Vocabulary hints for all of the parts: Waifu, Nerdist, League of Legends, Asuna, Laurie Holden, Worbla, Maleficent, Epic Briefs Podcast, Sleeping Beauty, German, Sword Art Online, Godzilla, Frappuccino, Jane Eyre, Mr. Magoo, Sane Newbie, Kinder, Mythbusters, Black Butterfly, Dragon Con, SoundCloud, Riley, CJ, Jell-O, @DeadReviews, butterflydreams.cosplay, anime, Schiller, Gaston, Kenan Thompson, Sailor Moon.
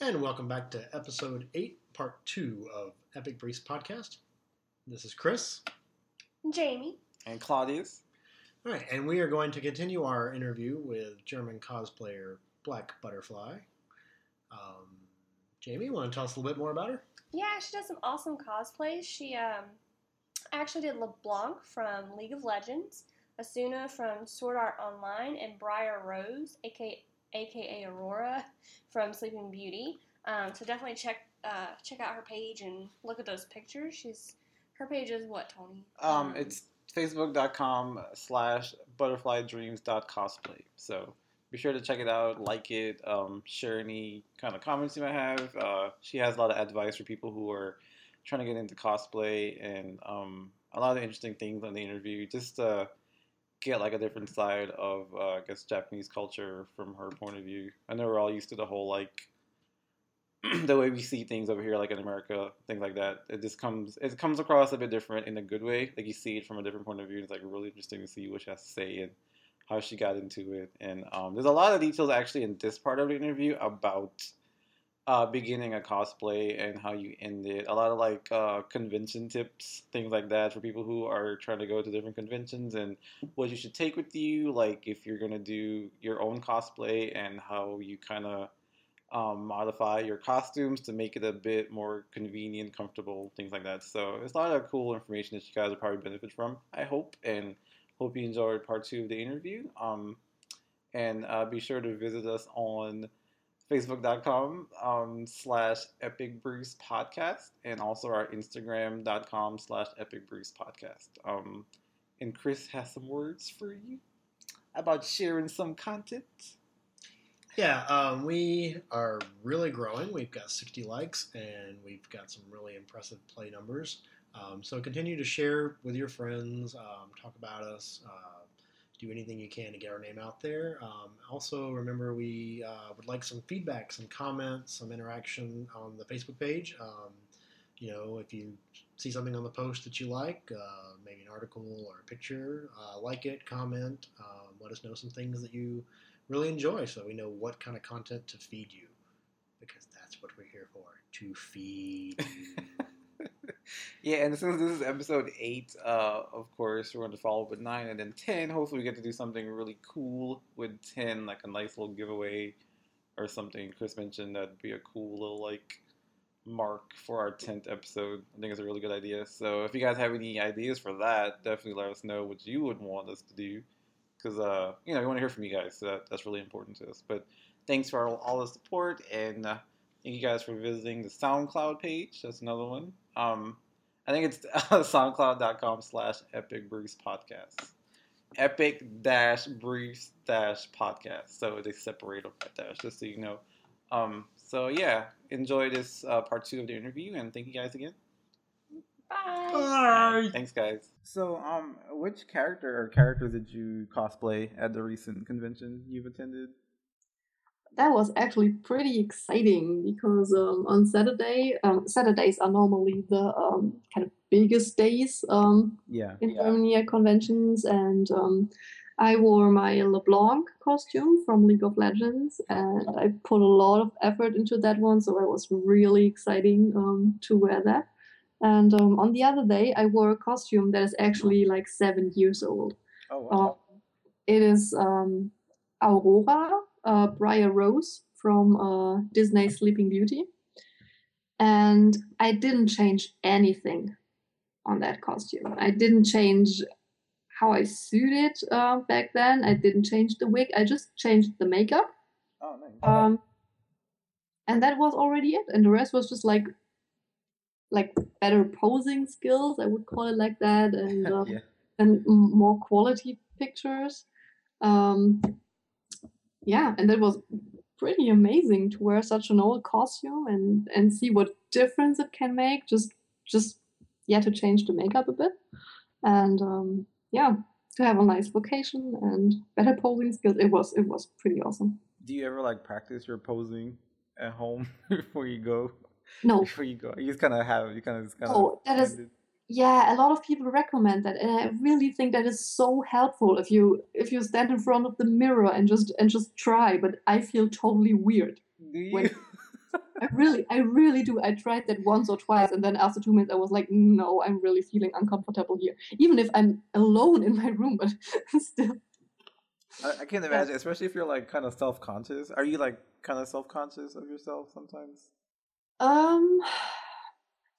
And welcome back to episode 8, part 2 of Epic Briefs Podcast. This is Chris, Jamie, and Claudius. All right, and we are going to continue our interview with German cosplayer Black Butterfly. Jamie, want to tell us a little bit more about her? Yeah, she does some awesome cosplays. She actually did LeBlanc from League of Legends, Asuna from Sword Art Online, and Briar Rose, aka Aurora from Sleeping Beauty. So definitely check out her page and look at those pictures. Her page is what, Tony? It's facebook.com/butterflydreams.cosplay. So be sure to check it out, like it, share any kind of comments you might have. She has a lot of advice for people who are trying to get into cosplay and a lot of interesting things on the interview. Just get like a different side of I guess Japanese culture from her point of view. I know we're all used to the whole like the way we see things over here, like in America, things like that. It comes across a bit different in a good way. Like you see it from a different point of view, and it's like really interesting to see what she has to say and how she got into it. And there's a lot of details actually in this part of the interview about beginning a cosplay and how you end it. A lot of like convention tips, things like that for people who are trying to go to different conventions and what you should take with you, like if you're going to do your own cosplay and how you kind of modify your costumes to make it a bit more convenient, comfortable, things like that. So it's a lot of cool information that you guys will probably benefit from, I hope, and hope you enjoyed part 2 of the interview. And be sure to visit us on Facebook.com/Epic Briefs Podcast and also our Instagram.com/Epic Briefs Podcast. And Chris has some words for you about sharing some content. Yeah, we are really growing. We've got 60 likes and we've got some really impressive play numbers. So continue to share with your friends, talk about us, do anything you can to get our name out there. Also, remember we would like some feedback, some comments, some interaction on the Facebook page. If you see something on the post that you like, maybe an article or a picture, like it, comment, let us know some things that you really enjoy so we know what kind of content to feed you, because that's what we're here for, to feed you. Yeah, and since this is episode 8, of course, we're going to follow up with 9 and then 10. Hopefully we get to do something really cool with 10, like a nice little giveaway or something. Chris mentioned that'd be a cool little, like, mark for our 10th episode. I think it's a really good idea. So if you guys have any ideas for that, definitely let us know what you would want us to do. Because, we want to hear from you guys. So that's really important to us. But thanks for all the support, and thank you guys for visiting the SoundCloud page. That's another one. I think it's SoundCloud.com/Epic Briefs Podcast. Epic-Briefs-Podcast. So they separate up that dash, just so you know. So yeah, enjoy this part 2 of the interview, and thank you guys again. Bye. Bye. Thanks, guys. So, which character or characters did you cosplay at the recent convention you've attended? That was actually pretty exciting because on Saturday, Saturdays are normally the kind of biggest days in Germany at conventions, and I wore my LeBlanc costume from League of Legends, and I put a lot of effort into that one, so it was really exciting to wear that. And on the other day, I wore a costume that is actually like 7 years old. Oh, wow. It is Aurora. Briar Rose from Disney's Sleeping Beauty, and I didn't change anything on that costume. I didn't change how I suited back then. I didn't change the wig. I just changed the makeup. Oh, nice. And that was already it. And the rest was just like better posing skills, I would call it like that, and and more quality pictures. Yeah, and it was pretty amazing to wear such an old costume and see what difference it can make. Just to change the makeup a bit, and to have a nice vocation and better posing skills. It was pretty awesome. Do you ever practice your posing at home before you go? No. Before you go, you just kind of. Oh, that is. Yeah, a lot of people recommend that, and I really think that is so helpful if you stand in front of the mirror and just try. But I feel totally weird. Do you? I really do. I tried that once or twice, and then after 2 minutes, I was like, no, I'm really feeling uncomfortable here, even if I'm alone in my room, but still. I can't imagine, especially if you're like kind of self-conscious. Are you like kind of self-conscious of yourself sometimes?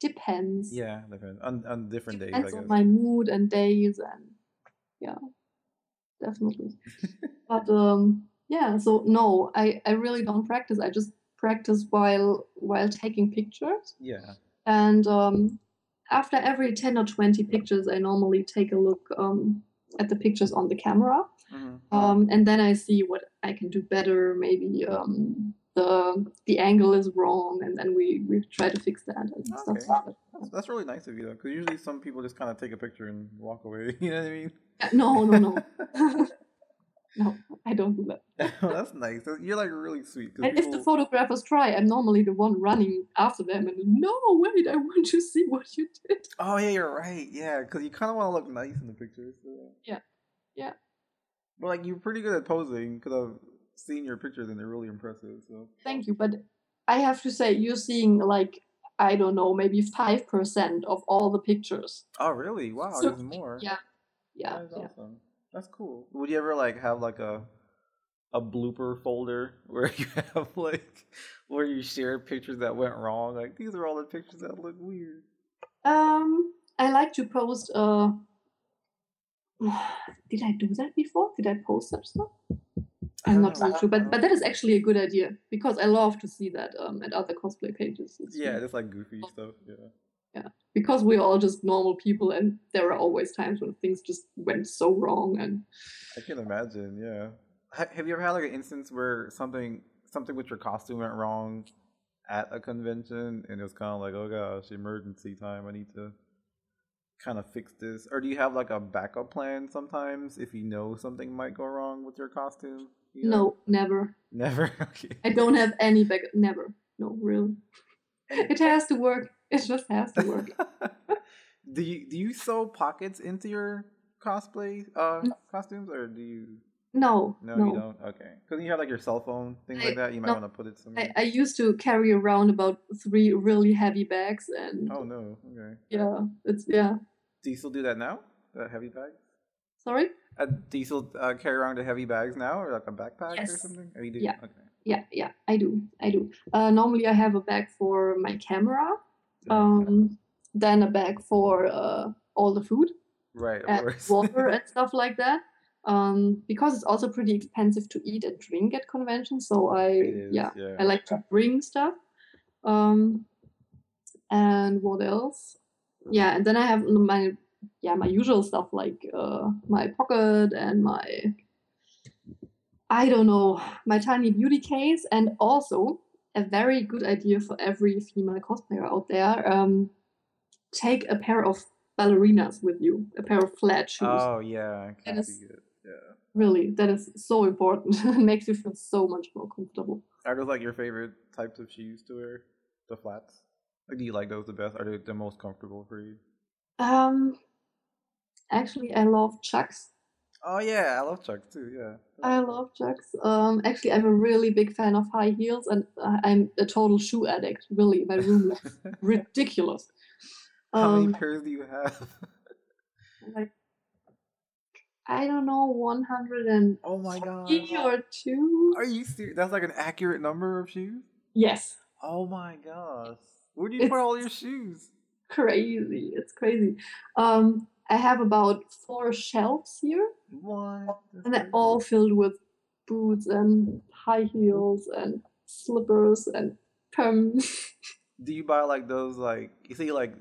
Depends. Yeah, on different days. Depends on my mood and days, and yeah, definitely. But yeah, so no, I really don't practice. I just practice while taking pictures. Yeah. And after every 10 or 20 pictures, I normally take a look at the pictures on the camera. Mm-hmm. And then I see what I can do better. Maybe the angle is wrong, and then we try to fix that and stuff like that. That's really nice of you, though, because usually some people just kind of take a picture and walk away. You know what I mean? No. No, I don't do that. Oh, that's nice. You're like really sweet. And if the photographers try, I'm normally the one running after them. And no, wait, I want to see what you did. Oh, yeah, you're right. Yeah, because you kind of want to look nice in the pictures. So. Yeah. But like, you're pretty good at posing, because I've seen your pictures and they're really impressive. So thank you, but I have to say, you're seeing like, I don't know, maybe 5% of all the pictures. Oh, really? Wow, so, there's more. Yeah. That's awesome. That's cool. Would you ever like have like a blooper folder where you have like where you share pictures that went wrong? Like, these are all the pictures that look weird. I like to post. Did I do that before? Did I post such stuff? I'm not really sure, but that is actually a good idea, because I love to see that at other cosplay pages. Yeah, just like goofy stuff. Yeah, because we're all just normal people, and there are always times when things just went so wrong. And I can imagine. Yeah, have you ever had like an instance where something with your costume went wrong at a convention, and it was kind of like, oh gosh, emergency time, I need to kind of fix this? Or do you have like a backup plan sometimes if you know something might go wrong with your costume? You know? No, never. Okay. I don't have any backup. Never. No, really. It has to work. It just has to work. Do you sew pockets into your cosplay costumes, or do you? No, you don't. Okay, because you have like your cell phone, things like that. You might want to put it somewhere. I used to carry around about 3 really heavy bags, and oh no, okay, yeah, it's yeah. Do you still do that now? The heavy bags? Sorry. Do you still carry around the heavy bags now, or like a backpack or something? Oh, you do? Yeah. Okay. Yeah, I do. Normally, I have a bag for my camera, then a bag for all the food, right, and water and stuff like that. Because it's also pretty expensive to eat and drink at conventions, so I like to bring stuff. And what else? Yeah, and then I have my usual stuff, like my pocket and my, I don't know, my tiny beauty case. And also a very good idea for every female cosplayer out there: take a pair of ballerinas with you, a pair of flat shoes. Oh yeah, I can see it. Yeah, really, that is so important. It makes you feel so much more comfortable. Are those like your favorite types of shoes to wear? The flats? Or do you like those the best? Are they the most comfortable for you? Actually, I love Chucks. Oh yeah, I love Chucks too. Yeah, I love Chucks. Actually, I'm a really big fan of high heels, and I'm a total shoe addict. Really, my room looks ridiculous. How many pairs do you have? Like, I don't know, 100 oh my god, or 2. Are you serious? That's like an accurate number of shoes? Yes. Oh my gosh, where do you put all your shoes? Crazy, it's crazy. I have about 4 shelves here. What? And they're all filled with boots and high heels and slippers and perms. Do you buy like those, like, you see like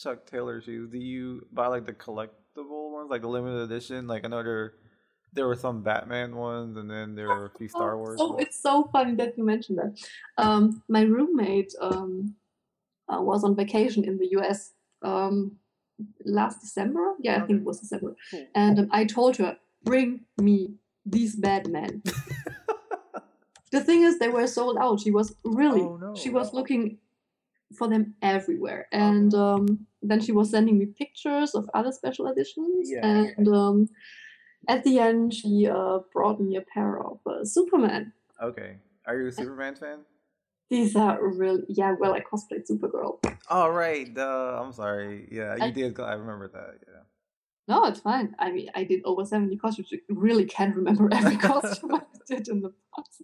Chuck Taylor shoes? Do you buy like the collectible ones, like the limited edition? Like, I know there were some Batman ones, and then there were a few Star Wars ones. It's so funny that you mentioned that. My roommate was on vacation in the US last December. Yeah, I think it was December. Cool. And I told her, bring me these Batman. The thing is, they were sold out. She was she was looking for them everywhere. And then she was sending me pictures of other special editions. Yeah. And at the end, she brought me a pair of Superman. Okay. Are you a Superman fan? These are really, yeah, well, I cosplayed Supergirl. Oh, right. I'm sorry. Yeah, you did. I remember that, yeah. No, it's fine. I mean, I did over 70 costumes. I really can't remember every costume I did in the past.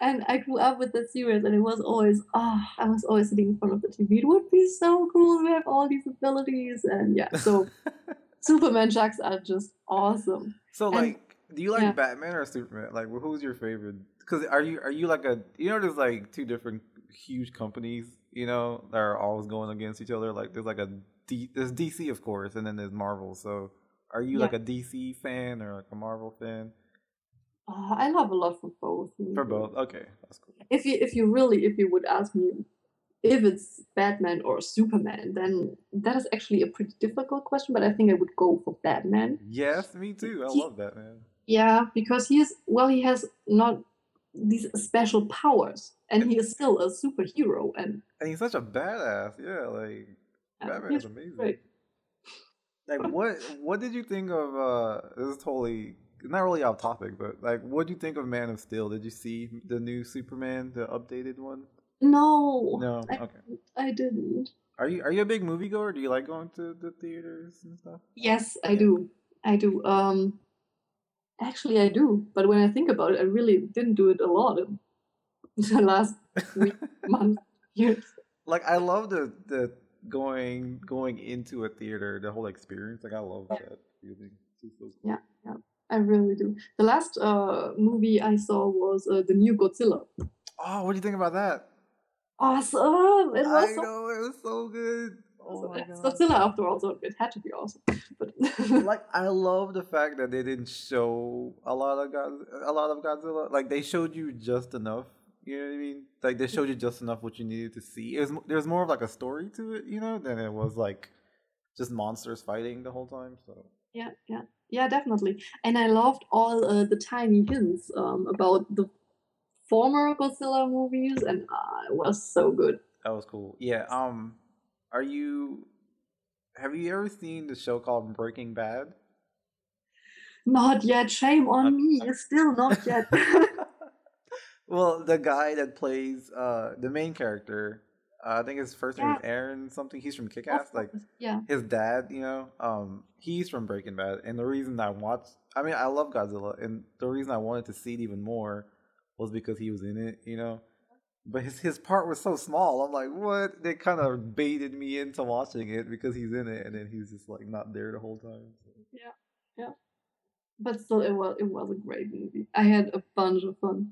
And I grew up with that series, and it was always, I was always sitting in front of the TV. It would be so cool to have all these abilities. And yeah, so Superman jocks are just awesome. So, and, like, do you like Batman or Superman? Like, who's your favorite? Because are you like a, you know, there's like two different huge companies, you know, that are always going against each other. Like, there's like there's DC, of course, and then there's Marvel. So are you like a DC fan or like a Marvel fan? I love a lot for both. Maybe. For both, okay, that's cool. If you would ask me if it's Batman or Superman, then that is actually a pretty difficult question. But I think I would go for Batman. Yes, me too. I love Batman. Yeah, because he has not these special powers, and he is still a superhero, and he's such a badass. Yeah, like Batman is amazing. Great. Like what did you think of? This is totally. Not really off topic, but like, what do you think of Man of Steel? Did you see the new Superman, the updated one? No. Okay. I didn't. Are you a big moviegoer? Do you like going to the theaters and stuff? Yes, I do. Actually, I do. But when I think about it, I really didn't do it a lot in the last week, month, years. Like, I love the going into a theater, the whole experience. Like, I love that feeling. It's so cool. Yeah. I really do. The last movie I saw was the new Godzilla. Oh, what do you think about that? Awesome! I know, it was so good. Oh my God. Godzilla, after all, so it had to be awesome. But like, I love the fact that they didn't show a lot of Godzilla. Like, they showed you just enough. You know what I mean? Like, they showed you just enough what you needed to see. There was more of like a story to it, you know, than it was like just monsters fighting the whole time. So. Yeah, definitely. And I loved all the tiny hints about the former Godzilla movies, and it was so good. That was cool. Yeah. Have you ever seen the show called Breaking Bad? Not yet. Shame on me. It's still not yet. Well, the guy that plays the main character, I think his first name is Aaron something. He's from Kick-Ass. Like, his dad, you know, he's from Breaking Bad. And the reason I love Godzilla. And the reason I wanted to see it even more was because he was in it, you know. But his part was so small. I'm like, what? They kind of baited me into watching it because he's in it. And then he's just, like, not there the whole time. So. Yeah. But still, it was a great movie. I had a bunch of fun.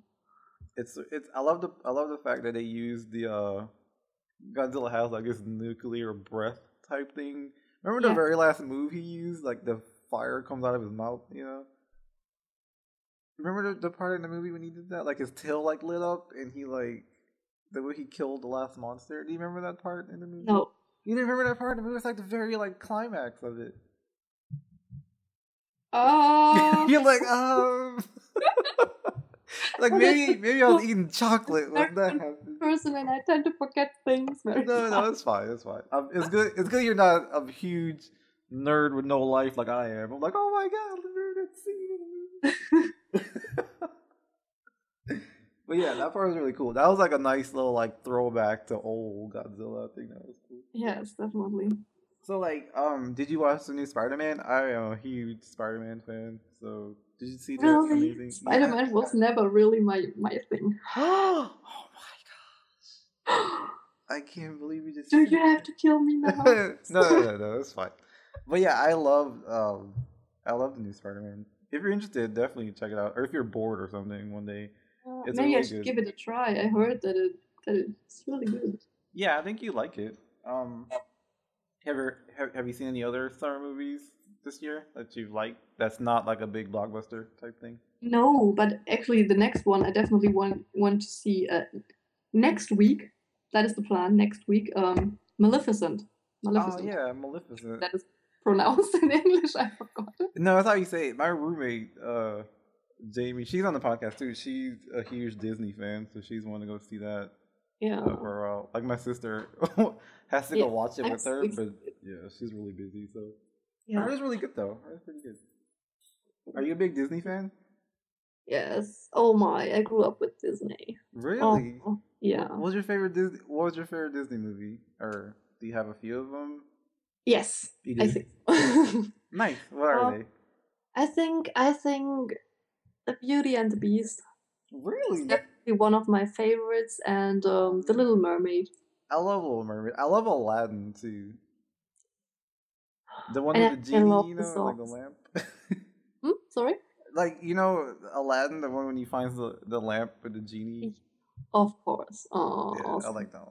It's. I love the fact that they used the... Godzilla has like this nuclear breath type thing. Remember the very last move he used? Like the fire comes out of his mouth, you know? Remember the part in the movie when he did that? Like his tail like lit up and he like, the way he killed the last monster. Do you remember that part in the movie? No. You didn't remember that part in the movie? It's like the very like climax of it. Oh. You're like, like maybe I was eating chocolate when that happened. Person and I tend to forget things. No, it's fine. It's good. You're not a huge nerd with no life like I am. I'm like, oh my God, let's see. But yeah, that part was really cool. That was like a nice little like throwback to old Godzilla. I think that was cool. Yes, definitely. So like, did you watch the new Spider-Man? I am a huge Spider-Man fan, so. Did you see that? Amazing? Spider-Man was never really my thing. Oh my gosh. I can't believe you just... Do you have to kill me now? No, that's fine. But yeah, I love the new Spider-Man. If you're interested, definitely check it out. Or if you're bored or something one day. It's maybe really I should give it a try. I heard that it's really good. Yeah, I think you like it. Have you seen any other summer movies this year that you've liked? That's not like a big blockbuster type thing. No, but actually the next one I definitely want to see next week. That is the plan. Next week, Maleficent. Oh yeah, Maleficent. That is pronounced in English. I forgot. No, that's how you say it. My roommate, Jamie, she's on the podcast too. She's a huge Disney fan, so she's wanting to go see that. Yeah. For a while. Like my sister has to go watch it with her, but yeah, she's really busy, so. Yeah. Hers is really good though. Hers is pretty good. Are you a big Disney fan? Yes. Oh my, I grew up with Disney. Really? Oh, Yeah. What was your favorite Disney movie? Or do you have a few of them? Yes, I think. Nice. What are they? I think The Beauty and the Beast. Really? It's definitely one of my favorites, and The Little Mermaid. I love Little Mermaid. I love Aladdin too. The one with the genie, you know, like the lamp. Sorry? Like, you know, Aladdin, the one when he finds the lamp with the genie. Of course. Oh, yeah, awesome. I like that one.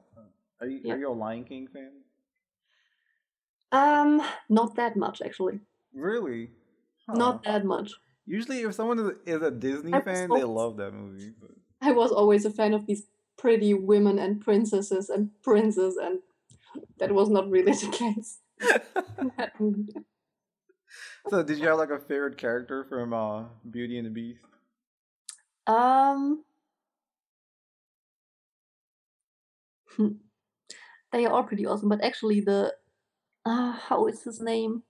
Are you a Lion King fan? Not that much, actually. Really? Huh. Not that much. Usually, if someone is a Disney fan, they love that movie. But I was always a fan of these pretty women and princes, and that was not really the case. So, did you have like a favorite character from Beauty and the Beast? They are all pretty awesome, but actually the how is his name?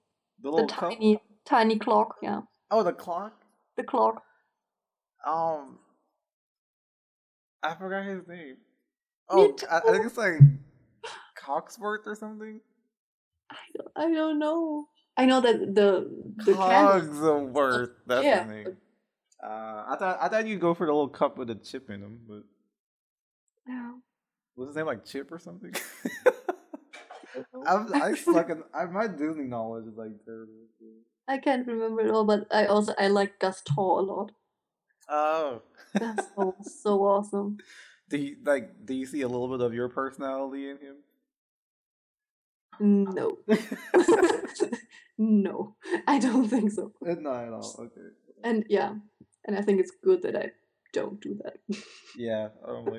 The tiny clock, yeah. Oh, the clock? The clock. I forgot his name. Oh, I think it's like Cogsworth or something. I don't know. I know that the Cogsworth. That's the name. I thought you'd go for the little cup with a chip in him, but yeah. Was his name like Chip or something? I suck at my Disney knowledge is like terrible. I can't remember it all, but I like Gaston a lot. Oh, Gaston was so awesome. Do you see a little bit of your personality in him? No, no, I don't think so. Not at all. Okay. And yeah, and I think it's good that I don't do that. Yeah.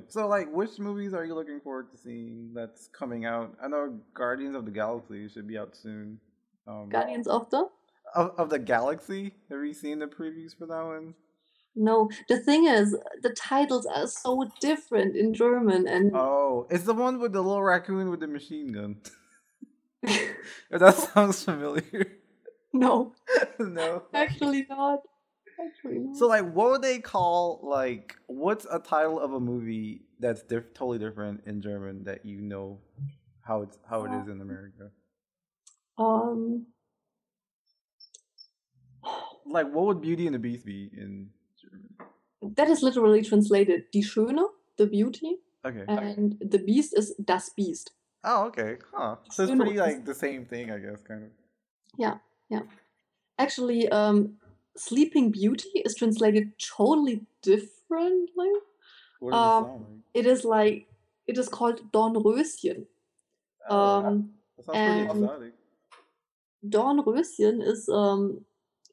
So, like, which movies are you looking forward to seeing that's coming out? I know Guardians of the Galaxy should be out soon. Guardians of the? Of the Galaxy? Have you seen the previews for that one? No. The thing is, the titles are so different in German. And oh, it's the one with the little raccoon with the machine gun. If that sounds familiar. No. No? Actually not. So, like, what would they call, like, what's a title of a movie that's totally different in German that you know how it is in America? Like, what would Beauty and the Beast be in German? That is literally translated Die Schöne, the beauty. Okay. And the beast is das Beast. Oh, okay. Huh. So it's pretty, like, the same thing, I guess, kind of. Yeah, yeah. Actually, Sleeping Beauty is translated totally differently. What does it sound like? It is called Dornröschen. That sounds pretty exotic. Dornröschen is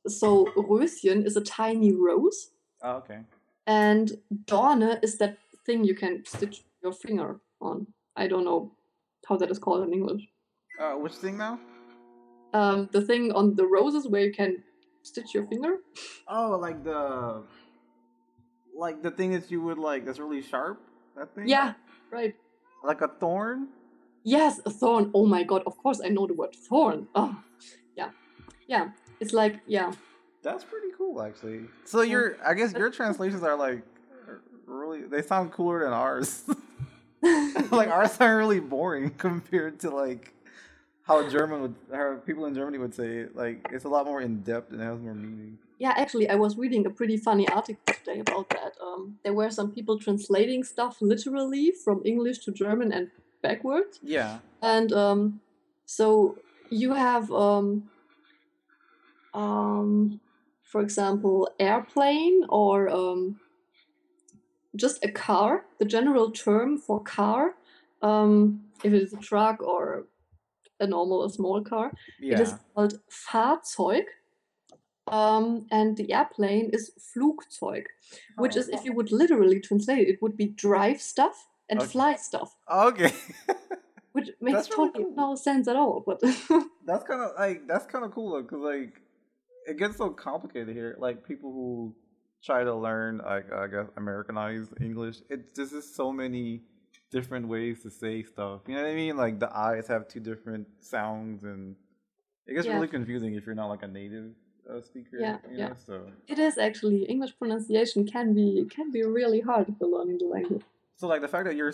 so Röschen is a tiny rose. Oh, okay. And Dorne is that thing you can stitch your finger on. I don't know how that is called in English. Which thing now? The thing on the roses where you can stitch your finger? Oh, like the thing that you would like that's really sharp? That thing? Yeah, right. Like a thorn? Yes, a thorn. Oh my god, of course I know the word thorn. Oh, yeah. Yeah, it's like, yeah. That's pretty cool, actually. So I guess your translations are like, really, they sound cooler than ours. Like, ours are really boring compared to like, how people in Germany would say it. Like, it's a lot more in-depth and has more meaning. Yeah, actually, I was reading a pretty funny article today about that. There were some people translating stuff literally from English to German and backwards. Yeah. And so you have, for example, airplane or just a car. The general term for car, if it is a truck or a normal, a small car. Yeah. It is called Fahrzeug, and the airplane is Flugzeug, which is, if you would literally translate it, would be drive stuff and fly stuff. Okay. Which makes totally no sense at all. But that's kind of cool though, because like it gets so complicated here. Like people who try to learn, like I guess Americanized English, there's just so many different ways to say stuff. You know what I mean? Like the I's have two different sounds, and it gets really confusing if you're not like a native speaker. Yeah, you know? So it is actually English pronunciation can be really hard if you're learning the language. So like the fact that you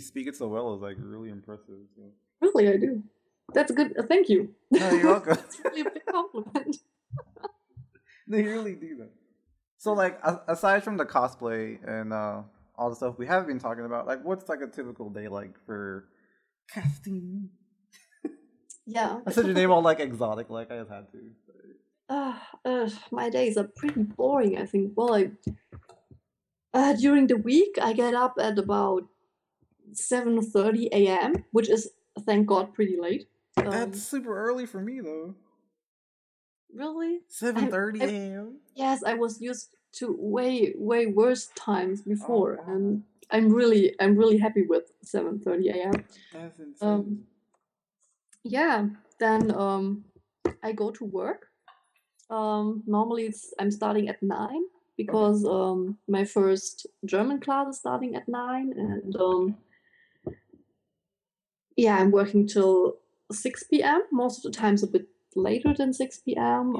speak it so well is like really impressive. So. Really, I do. That's good. Thank you. No, you're welcome. It's really a big compliment. No, you really do that. So like, aside from the cosplay and all the stuff we have been talking about, like, what's like a typical day like for casting? Yeah. I said your name all like exotic, like I just had to. My days are pretty boring, I think. Well, during the week, I get up at about 7:30 a.m., which is, thank God, pretty late. That's super early for me, though. Really? 7:30 a.m.? Yes, I was used to way, way worse times before, oh, wow. And I'm really happy with 7:30 a.m. That's insane. Yeah, then I go to work. Normally I'm starting at 9 because my first German class is starting at 9, and I'm working till 6 p.m. Most of the times a bit later than 6 p.m.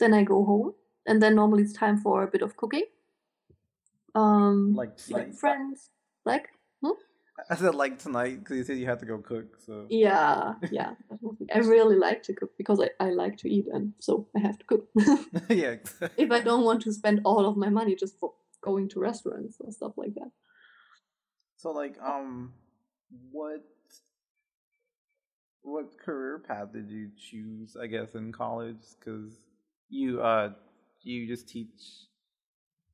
Then I go home, and then normally it's time for a bit of cooking. I said like tonight because you said you had to go cook. So yeah. I really like to cook because I like to eat, and so I have to cook. Yeah, exactly. If I don't want to spend all of my money just for going to restaurants and stuff like that. So like, what career path did you choose? I guess in college, because you just teach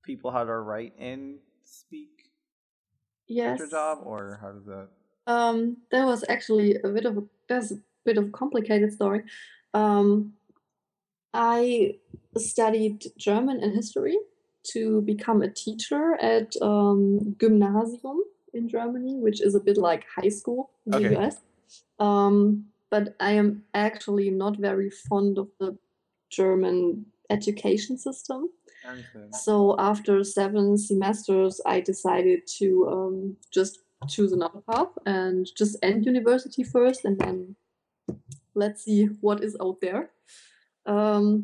people how to write and speak. Yes. Your job, or how does that? That was actually a bit of a complicated story. I studied German and history to become a teacher at Gymnasium in Germany, which is a bit like high school in the US. But I am actually not very fond of the German education system. So after 7 semesters, I decided to just choose another path and just end university first, and then let's see what is out there. After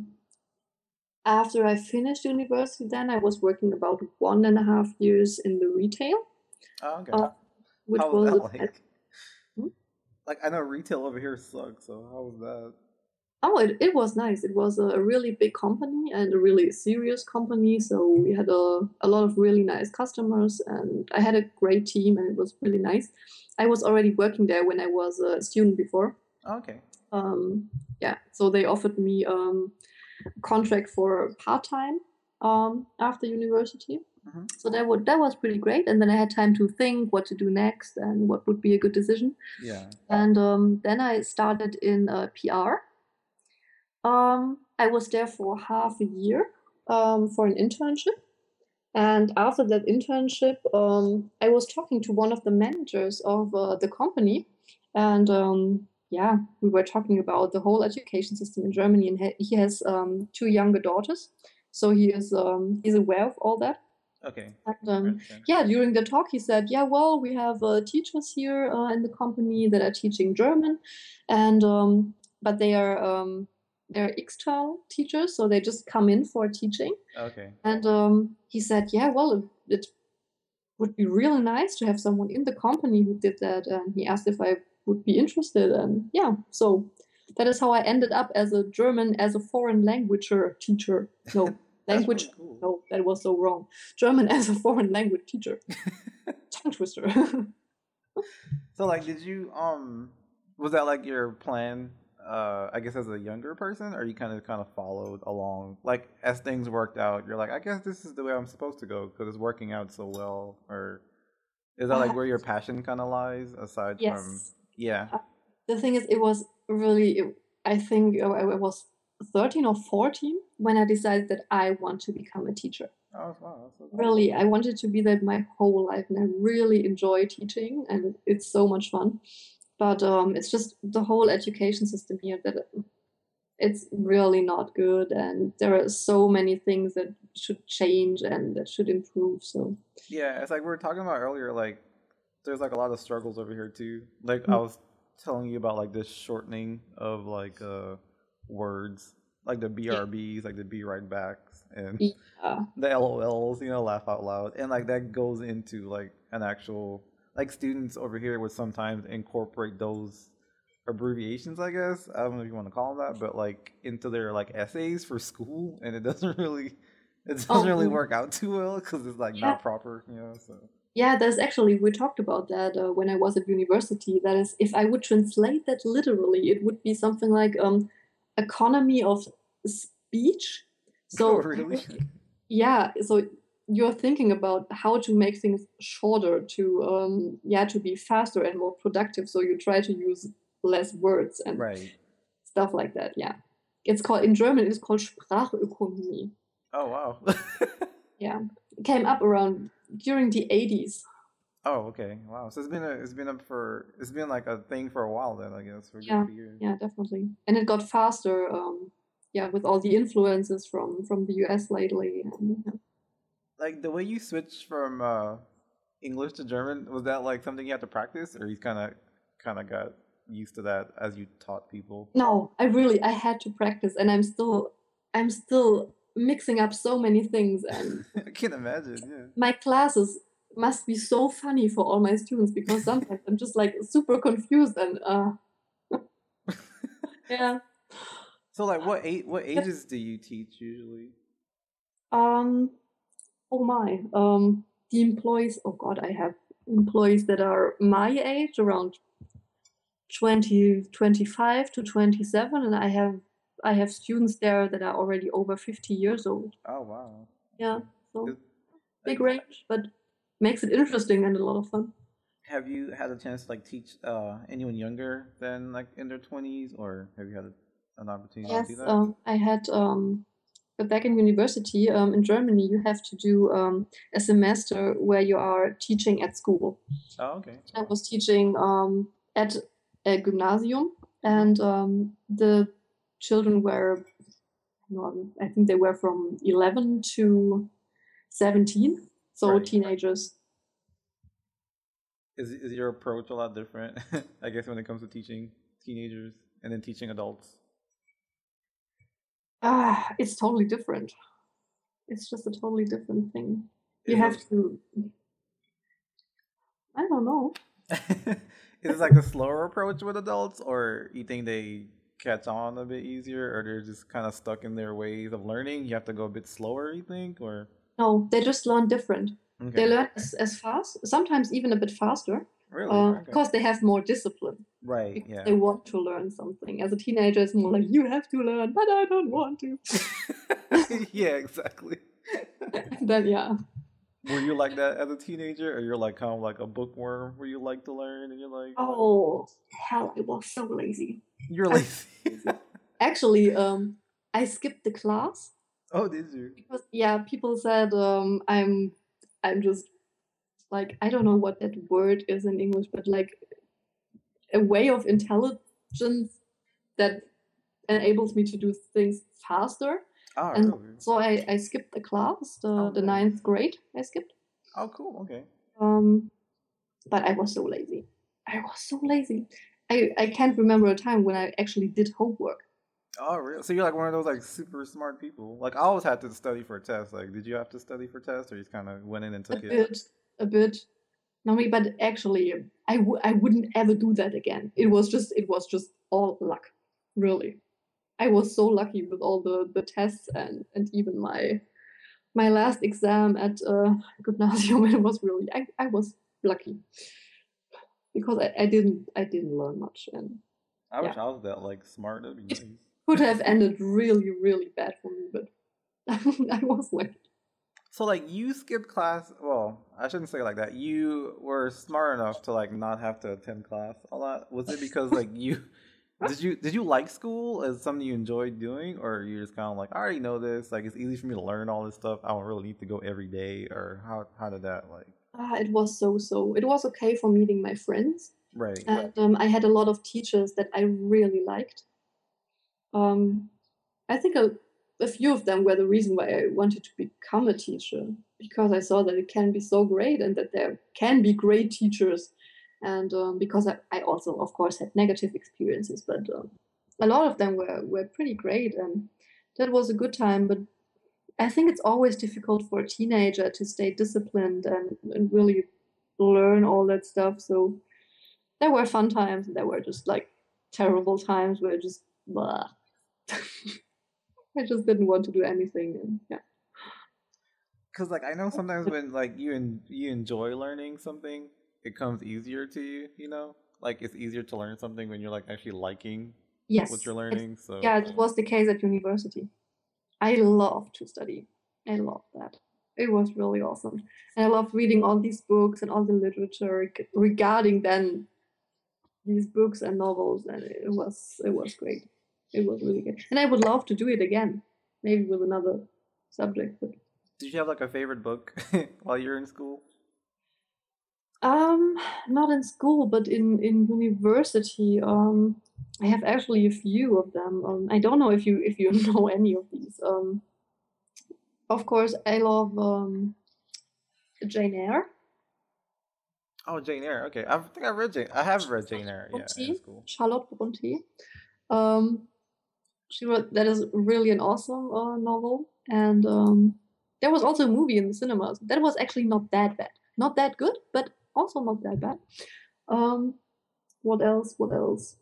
I finished university, then I was working about 1.5 years in the retail. Oh, okay. Which how was that like? Like, I know retail over here sucks, so how was that? Oh, it was nice. It was a really big company and a really serious company. So we had a lot of really nice customers, and I had a great team, and it was really nice. I was already working there when I was a student before. Okay. So they offered me a contract for part-time after university. Mm-hmm. So that was pretty great. And then I had time to think what to do next and what would be a good decision. Yeah. And then I started in PR. I was there for half a year for an internship, and after that internship, I was talking to one of the managers of the company, and we were talking about the whole education system in Germany, and he has 2 younger daughters, so he is he's aware of all that. Okay. And, during the talk, he said, we have teachers here in the company that are teaching German, and but they are. They're external teachers, so they just come in for teaching. Okay. And he said, it would be really nice to have someone in the company who did that. And he asked if I would be interested. And so that is how I ended up as a German as a foreign language teacher. No, language. Cool. No, that was so wrong. German as a foreign language teacher. Tongue twister. So, like, did you was that like your plan? I guess as a younger person, or you kind of followed along, like as things worked out, you're like, I guess this is the way I'm supposed to go because it's working out so well, or is that like where your passion kind of lies aside from? Yeah. The thing is, it was really, I think I was 13 or 14 when I decided that I want to become a teacher. Oh, wow. That's so cool. Really, I wanted to be that my whole life, and I really enjoy teaching, and it's so much fun. But it's just the whole education system here that it's really not good, and there are so many things that should change and that should improve. So it's like we were talking about earlier. Like there's like a lot of struggles over here too. Like I was telling you about like this shortening of like words like the BRBs, like the be right backs, and the LOLs, you know, laugh out loud, and like that goes into like an actual like students over here would sometimes incorporate those abbreviations, I guess. I don't know if you want to call them that, but like into their like essays for school, and it doesn't really work out too well because it's like not proper, you know. So yeah, there's actually, we talked about that when I was at university. That is, if I would translate that literally, it would be something like economy of speech. So, oh, really? Yeah, so you're thinking about how to make things shorter to be faster and more productive. So you try to use less words and stuff like that. Yeah, it's called, in German, it's called Sprachökonomie. Oh, wow. Yeah, it came up around during the 80s. Oh, okay. Wow. So it's been like a thing for a while then, I guess. For years. Yeah, definitely. And it got faster. With all the influences from the US lately. Like the way you switched from English to German, was that like something you had to practice, or you kind of got used to that as you taught people? No, I had to practice, and I'm still mixing up so many things, and I can't imagine. Yeah. My classes must be so funny for all my students, because sometimes I'm just like super confused and yeah. So like what ages do you teach usually? The employees, I have employees that are my age, around 20, 25 to 27, and I have students there that are already over 50 years old. Oh, wow. Yeah, so big range, but makes it interesting and a lot of fun. Have you had a chance to like teach anyone younger than like in their 20s, or have you had an opportunity to do that? Yes, I had, but back in university in Germany, you have to do a semester where you are teaching at school. Oh, okay. I was teaching at a Gymnasium, and the children were, I think they were from 11 to 17, so teenagers. Is your approach a lot different, I guess, when it comes to teaching teenagers and then teaching adults? It's totally different. It's just a totally different thing. I don't know. Is it like a slower approach with adults, or you think they catch on a bit easier, or they're just kind of stuck in their ways of learning? You have to go a bit slower, you think, or? No, they just learn different. Okay. They learn as fast, sometimes even a bit faster. Really? Because they have more discipline. Right, yeah. They want to learn something. As a teenager, it's more like, you have to learn, but I don't want to. Yeah, exactly. Then, yeah. Were you like that as a teenager, or you're like kind of like a bookworm where you like to learn and you're like... Oh, hell, I was so lazy. You're lazy. Actually, I skipped the class. Oh, did you? Because, yeah, people said I'm just like, I don't know what that word is in English, but like a way of intelligence that enables me to do things faster. Oh, and really? So I skipped the class, the ninth grade I skipped. Oh, cool. Okay. But I was so lazy. I can't remember a time when I actually did homework. Oh, really? So you're like one of those like super smart people. Like I always had to study for a test. Like, did you have to study for tests, or you just kind of went in and took it? A bit. No, but actually, I wouldn't ever do that again. It was just all luck, really. I was so lucky with all the tests and even my last exam at Gymnasium. It was really, I was lucky. Because I didn't learn much, and I wish I was that like smart. That'd be nice. It could have ended really, really bad for me, but I was lucky. So like you skipped class. Well, I shouldn't say it like that. You were smart enough to like not have to attend class a lot. Was it because like you did you like school as something you enjoyed doing, or you're just kind of like, I already know this. Like it's easy for me to learn all this stuff. I don't really need to go every day. Or how did that like? It was so. It was okay for meeting my friends. Right. And I had a lot of teachers that I really liked. I think a few of them were the reason why I wanted to become a teacher, because I saw that it can be so great and that there can be great teachers. And because I also, of course, had negative experiences, but a lot of them were pretty great. And that was a good time. But I think it's always difficult for a teenager to stay disciplined and really learn all that stuff. So there were fun times and there were just like terrible times where just blah. I just didn't want to do anything. And yeah. Because like I know sometimes when like you enjoy learning something, it comes easier to you, you know? Like it's easier to learn something when you're like actually liking what you're learning. So yeah, it was the case at university. I love to study. I love that. It was really awesome. And I love reading all these books and all the literature regarding then these books and novels, and it was great. It was really good. And I would love to do it again, maybe with another subject. But... Did you have like a favorite book while you were in school? Not in school, but in university. I have actually a few of them. I don't know if you know any of these. Of course, I love Jane Eyre. Oh, Jane Eyre. Okay, I think I've read Jane. I have read Jane Eyre. Yeah, in school. Charlotte Brontë. She wrote that is really an awesome novel, and there was also a movie in the cinemas that was actually not that bad, not that good, but also not that bad. What else?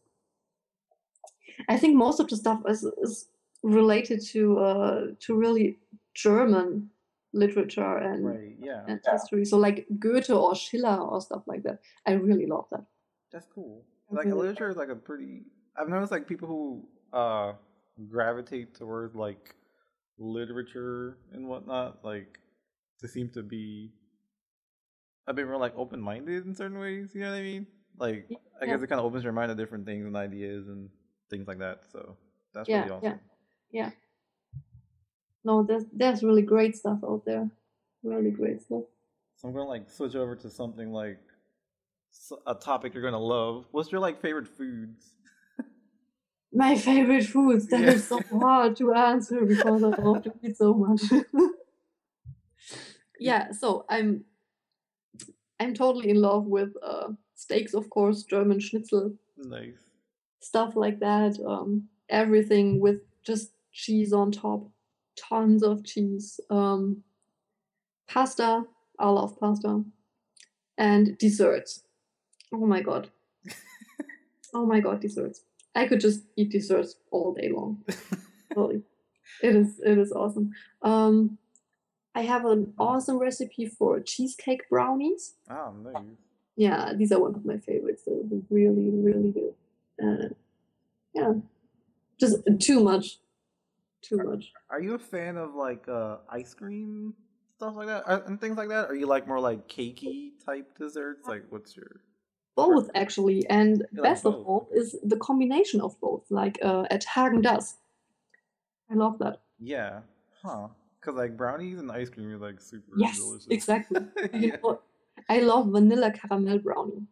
I think most of the stuff is related to really German literature and, right, yeah, and history. So like Goethe or Schiller or stuff like that. I really love that. That's cool. Like really literature is like a pretty. I've noticed like people who gravitate towards like literature and whatnot, like they seem to be a bit more like open-minded in certain ways. You know what I mean? Like I guess it kind of opens your mind to different things and ideas and things like that. So that's really awesome. Yeah. No, there's really great stuff out there. Really great stuff. So I'm gonna like switch over to something like a topic you're gonna love. What's your like favorite foods? My favorite foods. That is so hard to answer because I love to eat so much. So I'm totally in love with steaks, of course, German schnitzel, nice stuff like that. Everything with just cheese on top, tons of cheese. Pasta. I love pasta, and desserts. Oh my god, desserts. I could just eat desserts all day long. Really. It is awesome. I have an awesome recipe for cheesecake brownies. Oh, nice. Yeah, these are one of my favorites. They're really, really good. Just too much. Are you a fan of like ice cream stuff like that and things like that? Or are you like more like cakey type desserts? Like, what's your... Both, actually, and best of all is the combination of both, like at Häagen-Dazs. I love that. Yeah, huh? Because like brownies and ice cream are like super delicious. Yes, exactly. Yeah. I love vanilla caramel brownie.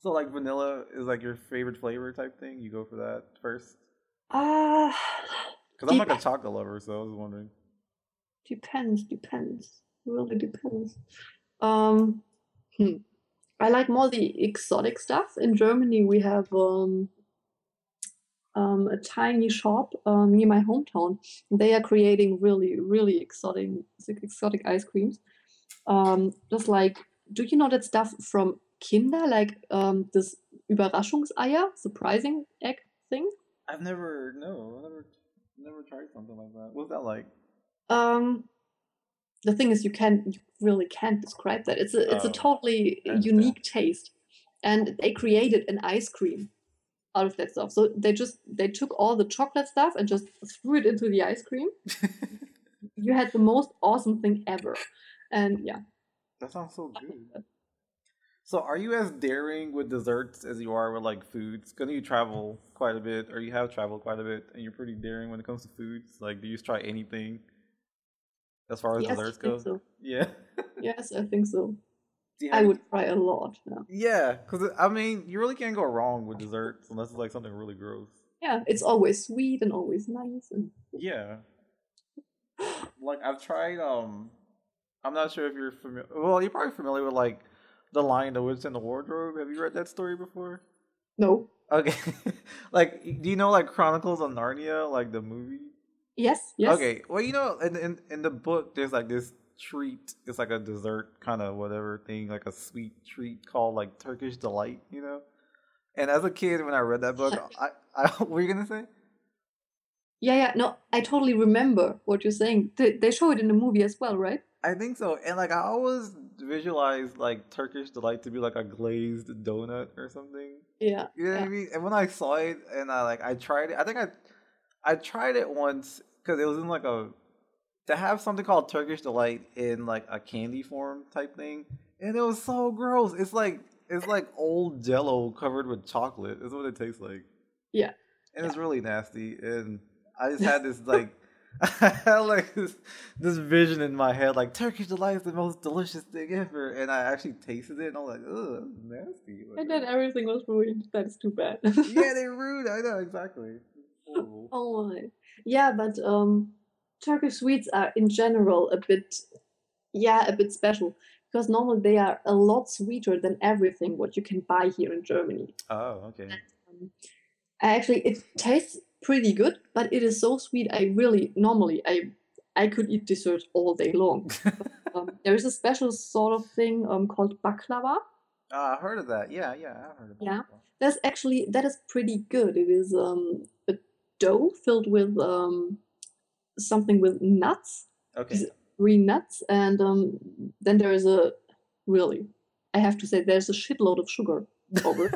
So like vanilla is like your favorite flavor type thing? You go for that first? Because I'm like a chocolate lover, so I was wondering. Depends. Really depends. I like more the exotic stuff. In Germany, we have a tiny shop near my hometown. They are creating really, really exotic ice creams. Just like, do you know that stuff from Kinder? Like this Überraschungseier, surprising egg thing? I've never tried something like that. What's that like? The thing is, you really can't describe that. It's a totally unique taste, and they created an ice cream out of that stuff. So they took all the chocolate stuff and just threw it into the ice cream. You had the most awesome thing ever, and that sounds so good. So, are you as daring with desserts as you are with like foods? Because you travel quite a bit, or you have traveled quite a bit, and you're pretty daring when it comes to foods. Like, do you just try anything? As far as desserts go? So. Yeah. Yes, I think so. I would try a lot. Yeah, because, I mean, you really can't go wrong with desserts unless it's like something really gross. Yeah, it's always sweet and always nice. And... Yeah. Like, I've tried, I'm not sure if you're familiar, well, you're probably familiar with, like, The Lion, the Witch, and the Wardrobe. Have you read that story before? No. Okay. Like, do you know, like, Chronicles of Narnia, like, the movie? Yes. Okay. Well, you know, in the book, there's like this treat. It's like a dessert kind of whatever thing, like a sweet treat called like Turkish Delight, you know? And as a kid, when I read that book, I what were you going to say? Yeah. No, I totally remember what you're saying. They show it in the movie as well, right? I think so. And like I always visualized like Turkish Delight to be like a glazed donut or something. Yeah. You know what I mean? And when I saw it and I tried it, I think I tried it once because it was in like a... To have something called Turkish Delight in like a candy form type thing. And it was so gross. It's like old Jell-O covered with chocolate. That's what it tastes like. Yeah. And it's really nasty. And I just had this like... I had like this vision in my head, like Turkish Delight is the most delicious thing ever, and I actually tasted it, and I was like, "Ugh, that's nasty!" Like, and then everything was ruined. That's too bad. Yeah, they ruined. I know exactly. Oh my, yeah, but Turkish sweets are in general a bit special because normally they are a lot sweeter than everything what you can buy here in Germany. Oh, okay. And, actually, it tastes pretty good, but it is so sweet. I could eat dessert all day long. There is a special sort of thing called baklava. I heard of that. Yeah, I heard of that. Yeah, that is pretty good. It is a dough filled with something with nuts. Okay. Green nuts, and then there is there's a shitload of sugar over.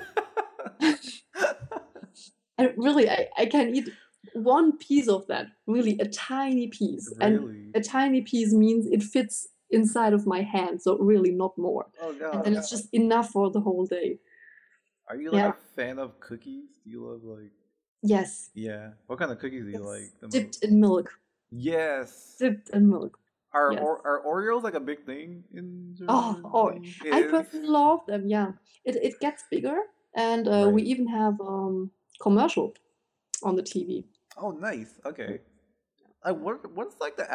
And really, I can eat one piece of that, really, a tiny piece. Really? And a tiny piece means it fits inside of my hand, so really not more. Oh, God. And then it's just enough for the whole day. Are you a fan of cookies? Do you love like... Yes. Yeah. What kind of cookies do you like the most? Dipped in milk. Yes. Dipped in milk. Are Oreos like a big thing in Germany? I personally love them, yeah. It gets bigger, and we even have... commercial on the TV. Oh, nice. Okay. What's like the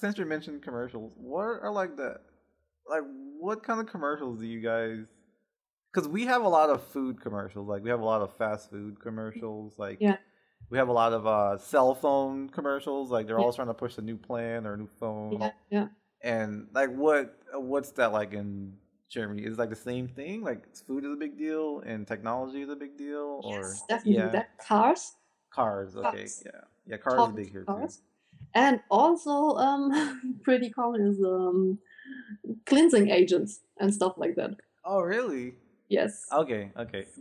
since you mentioned commercials, what kind of commercials do you guys... Because we have a lot of food commercials. Like, we have a lot of fast food commercials. Like, we have a lot of cell phone commercials. Like, they're always trying to push a new plan or a new phone. Yeah. And, like, what's that like in Germany? Is like the same thing? Like food is a big deal and technology is a big deal? Or yes, definitely. Yeah. That cars, okay. Yeah, cars are big here too. And also pretty common is cleansing agents and stuff like that. Oh really? Yes. Okay.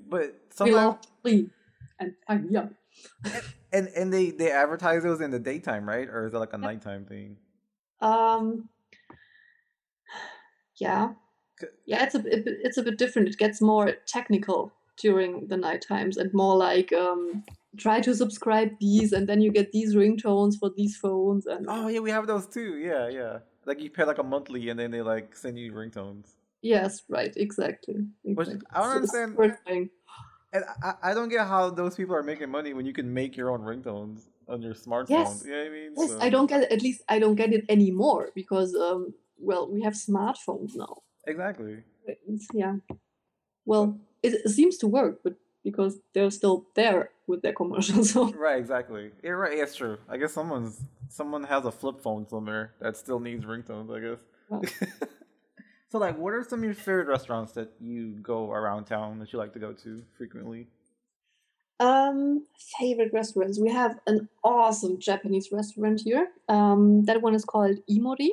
But sometimes clean and I'm young. And they advertise those in the daytime, right? Or is it like a nighttime thing? Yeah, it's a bit different. It gets more technical during the night times and more like try to subscribe these and then you get these ringtones for these phones. And oh yeah, we have those too. Yeah. Like you pay like a monthly and then they like send you ringtones. Yes, right, exactly. Which I don't understand. And I don't get how those people are making money when you can make your own ringtones on your smartphone. Yes. You know what I mean? Yes, so. I don't get it. At least I don't get it anymore because we have smartphones now. Exactly. Yeah. Well, it seems to work, but because they're still there with their commercials. So. Right, exactly. Yeah, right. That's true. I guess someone has a flip phone somewhere that still needs ringtones, I guess. Wow. So, like, what are some of your favorite restaurants that you go around town that you like to go to frequently? Favorite restaurants. We have an awesome Japanese restaurant here. That one is called Imori.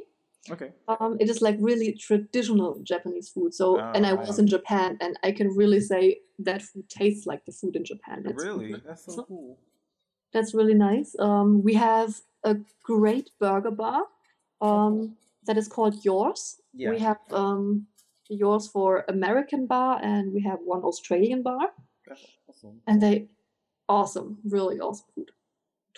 Okay. It is like really traditional Japanese food. So, I was in Japan, and I can really say that food tastes like the food in Japan. That's so cool. That's really nice. We have a great burger bar that is called Yours. Yeah. We have Yours for American bar, and we have one Australian bar. That's awesome. And really awesome food.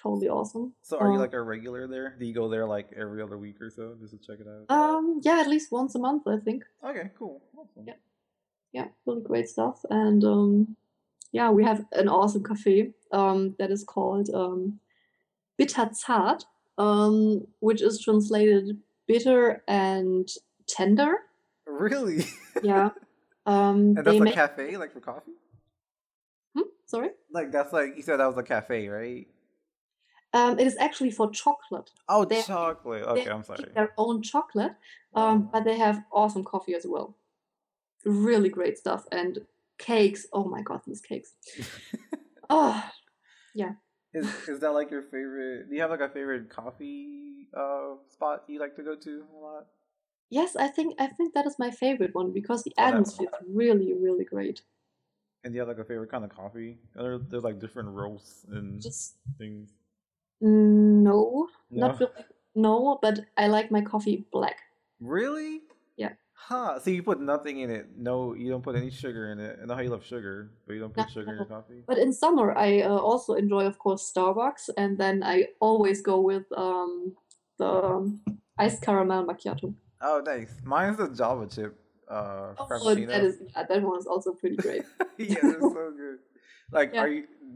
Totally awesome. So are you like a regular there? Do you go there like every other week or so just to check it out? Yeah, at least once a month, I think. Okay, cool. Awesome. Yeah, really great stuff. And we have an awesome cafe that is called Bitterzart, which is translated bitter and tender. Really? Yeah. And that's a cafe, like for coffee? Sorry? Like that's like, you said that was a cafe, right? It is actually for chocolate. Oh, they chocolate. Okay, I'm sorry. Their own chocolate, but they have awesome coffee as well. Really great stuff. And cakes. Oh my God, these cakes. Oh, yeah. Is that like your favorite? Do you have like a favorite coffee spot you like to go to a lot? Yes, I think that is my favorite one because the atmosphere is really, really great. And do you have like a favorite kind of coffee? Are there like different roasts and things? No, not really. No, but I like my coffee black. Really? Yeah. Huh. So you put nothing in it. No, you don't put any sugar in it. I know how you love sugar, but you don't put sugar in your coffee. But in summer, I also enjoy, of course, Starbucks, and then I always go with the iced caramel macchiato. Oh, nice. Mine's a Java chip. Frappuccino. That one is also pretty great. Yeah, it's so good. Like, yeah.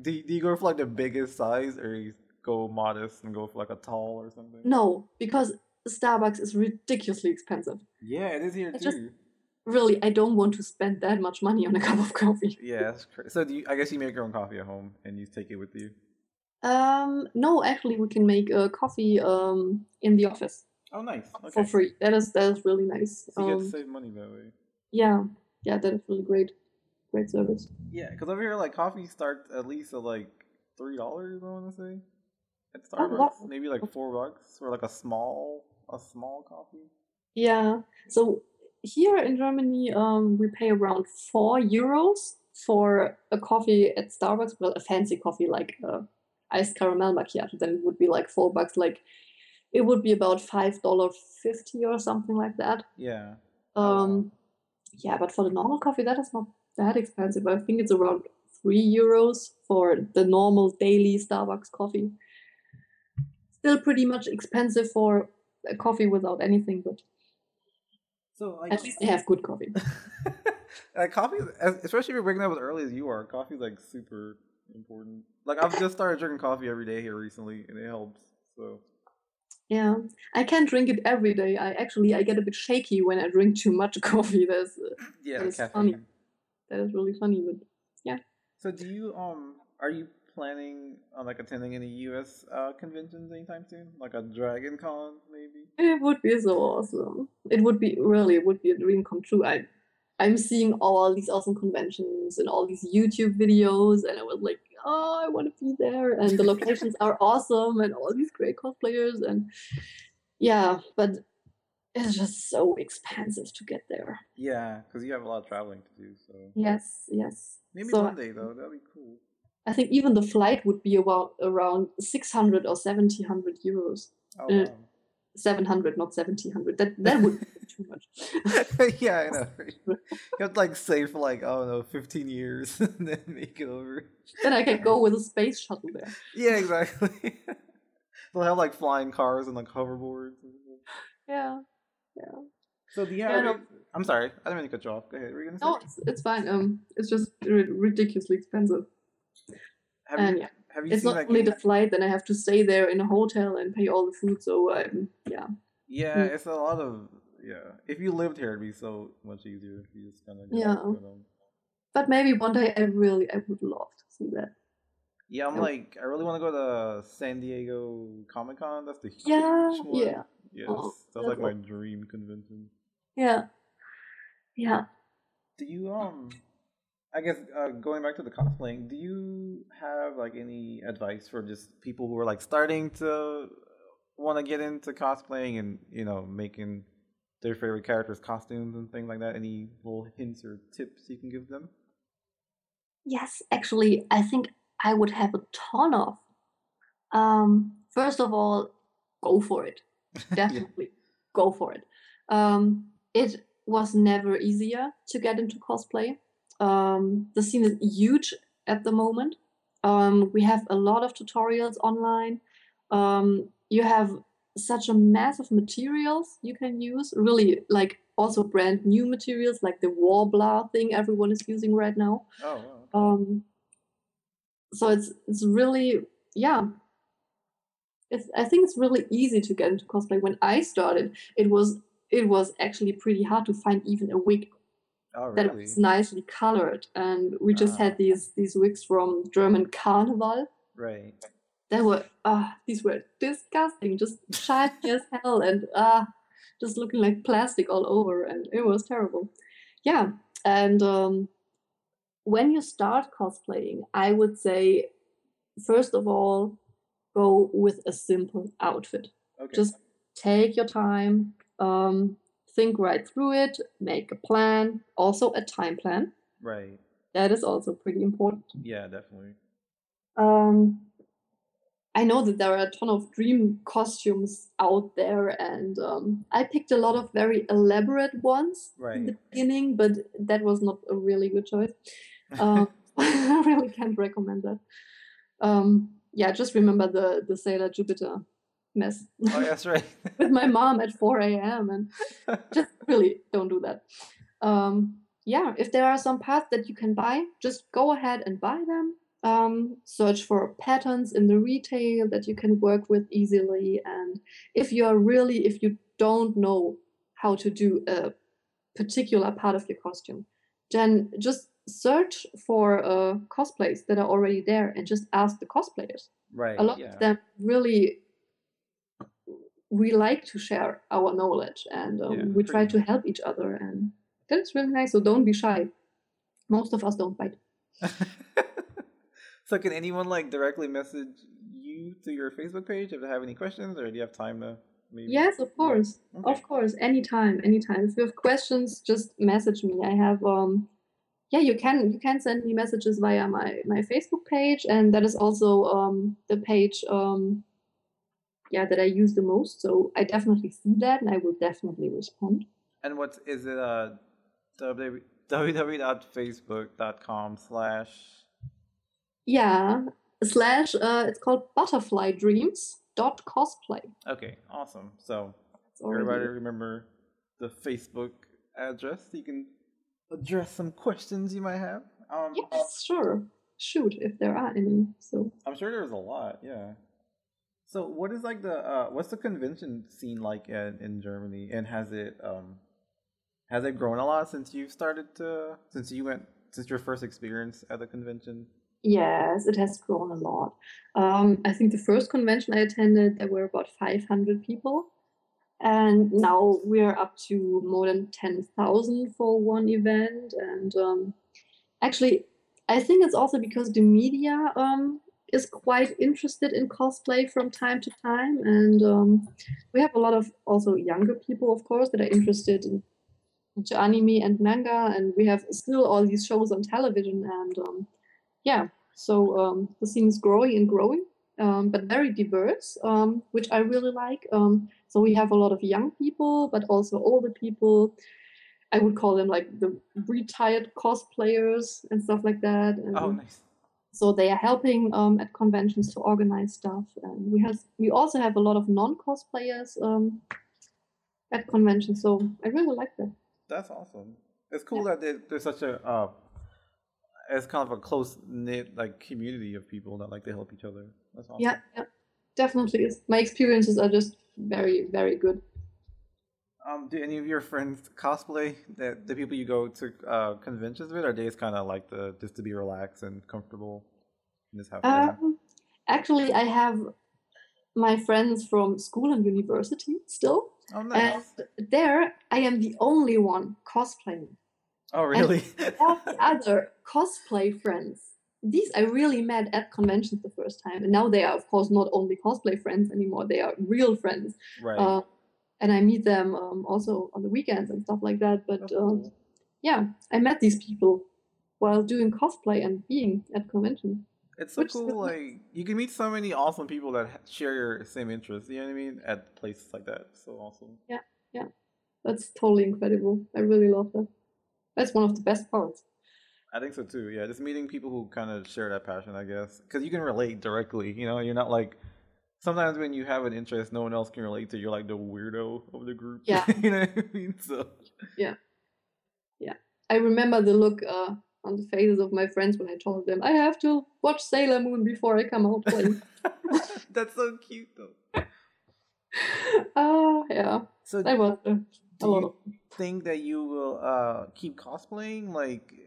Do you go for like the biggest size, or you go modest and go for like a tall or something? No, because Starbucks is ridiculously expensive. Yeah, it is here too. Really, I don't want to spend that much money on a cup of coffee. Yeah, that's crazy. So I guess you make your own coffee at home and you take it with you? No, actually, we can make coffee in the office. Oh, nice. Okay. For free. That is really nice. So you get to save money that way. Yeah, that is really great. Great service. Yeah, because over here, like, coffee starts at least at, like, $3, I want to say. At Starbucks. Oh, maybe, like, $4 for, like, a small coffee. Yeah. So here in Germany, we pay around €4 for a coffee at Starbucks. Well, a fancy coffee, like iced caramel macchiato. Then it would be, like, $4, like... It would be about $5.50 or something like that. Yeah. Yeah, but for the normal coffee, that is not that expensive. I think it's around €3 for the normal daily Starbucks coffee. Still pretty much expensive for a coffee without anything, but so at least they have good coffee. Coffee, especially if you're waking up as early as you are, coffee is like super important. Like I've just started drinking coffee every day here recently, and it helps. So. Yeah, I can't drink it every day. I get a bit shaky when I drink too much coffee. That's funny. That is really funny, but yeah. So do you are you planning on like attending any US conventions anytime soon? Like a Dragon Con maybe? It would be so awesome. It would be a dream come true. I'm seeing all these awesome conventions and all these YouTube videos, and I was like, oh, I want to be there, and the locations are awesome, and all these great cosplayers, and yeah, but it's just so expensive to get there. Yeah, because you have a lot of traveling to do. So yes. Maybe one day though, that'd be cool. I think even the flight would be around 600 or 1,700 euros. Oh, wow. 700, not 1,700. That would be too much. Yeah, I know. You have to like save for like, I don't know, 15 years and then make it over. Then I could go with a space shuttle there. Yeah, exactly. They'll have like flying cars and like hoverboards and stuff. Yeah. So I'm sorry, I didn't mean to cut you off. Go ahead. Were you gonna say? No, it's fine. It's just ridiculously expensive. It's not only the flight, then I have to stay there in a hotel and pay all the food, so yeah. Yeah, it's a lot of, yeah. If you lived here, it'd be so much easier if you just kind of... Yeah. But maybe one day I would love to see that. Yeah, I really want to go to San Diego Comic-Con. That's the huge one. Yeah. Yes, that's like my dream convention. Yeah. Yeah. Do you, I guess going back to the cosplaying, do you have like any advice for just people who are like starting to want to get into cosplaying and making their favorite characters' costumes and things like that? Any little hints or tips you can give them? Yes, actually, I think I would have a ton of. First of all, go for it. Definitely go for it. It was never easier to get into cosplay. The scene is huge at the moment. We have a lot of tutorials online. You have such a mass of materials you can use, really, like also brand new materials like the Worbla thing everyone is using right now. Oh, wow. So it's really, yeah. I think it's really easy to get into cosplay. When I started, it was actually pretty hard to find even a wig. Oh, really? That was nicely colored, and we just had these wigs from German Carnival. Right. They were, these were disgusting, just shiny as hell and just looking like plastic all over, and it was terrible. Yeah, and when you start cosplaying, I would say, first of all, go with a simple outfit. Okay. Just take your time, think right through it, make a plan, also a time plan. Right. That is also pretty important. Yeah, definitely. I know that there are a ton of dream costumes out there, and I picked a lot of very elaborate ones in the beginning, but that was not a really good choice. I really can't recommend that. Yeah, just remember the Sailor Jupiter mess. Oh, that's right. With my mom at 4 a.m. and just really don't do that. Yeah, if there are some paths that you can buy, just go ahead and buy them. Search for patterns in the retail that you can work with easily. And if you don't know how to do a particular part of your costume, then just search for cosplays that are already there and just ask the cosplayers. Right. A lot of them really, we like to share our knowledge, and we try to help each other. And that's really nice. So don't be shy. Most of us don't bite. So can anyone directly message you through your Facebook page if they have any questions, or do you have time to maybe? Yes, of course. Okay. Of course. Anytime. If you have questions, just message me. I have you can send me messages via my Facebook page, and that is also the page that I use the most. So I definitely see that, and I will definitely respond. And what is it, www.facebook.com/ it's called butterflydreams.cosplay. Okay, awesome. So everybody remember the Facebook address so you can address some questions you might have. Yes, sure. Shoot, if there are any. So I'm sure there's a lot, yeah. So what is what's the convention scene like in Germany? And has it grown a lot since your first experience at the convention? Yes, it has grown a lot. I think the first convention I attended, there were about 500 people. And now we're up to more than 10,000 for one event. And actually, I think it's also because the media is quite interested in cosplay from time to time. And we have a lot of also younger people, of course, that are interested into anime and manga. And we have still all these shows on television. And the scene is growing and growing, but very diverse, which I really like. So we have a lot of young people, but also older people. I would call them the retired cosplayers and stuff like that. And nice. So they are helping at conventions to organize stuff. And we also have a lot of non-cosplayers at conventions. So I really like that. That's awesome. It's cool that there's such a... It's kind of a close-knit community of people that like to help each other. That's awesome. Yeah, definitely is. My experiences are just very, very good. Do any of your friends cosplay? That the people you go to conventions with, or they just kind of like just to be relaxed and comfortable and just have fun? Actually, I have my friends from school and university still. Oh, nice. And there, I am the only one cosplaying. Oh, really? All the other cosplay friends, these I really met at conventions the first time. And now they are, of course, not only cosplay friends anymore. They are real friends. Right. And I meet them also on the weekends and stuff like that. But I met these people while doing cosplay and being at convention. It's so cool. You can meet so many awesome people that share your same interests. You know what I mean? At places like that. So awesome. Yeah. That's totally incredible. I really love that. That's one of the best parts. I think so too. Yeah, just meeting people who kind of share that passion, I guess, because you can relate directly. You know, you're not sometimes when you have an interest, no one else can relate to. You're like the weirdo of the group. Yeah, you know what I mean. So yeah. I remember the look on the faces of my friends when I told them I have to watch Sailor Moon before I come out playing. That's so cute, though. Oh yeah. So that was a lot. Think that you will keep cosplaying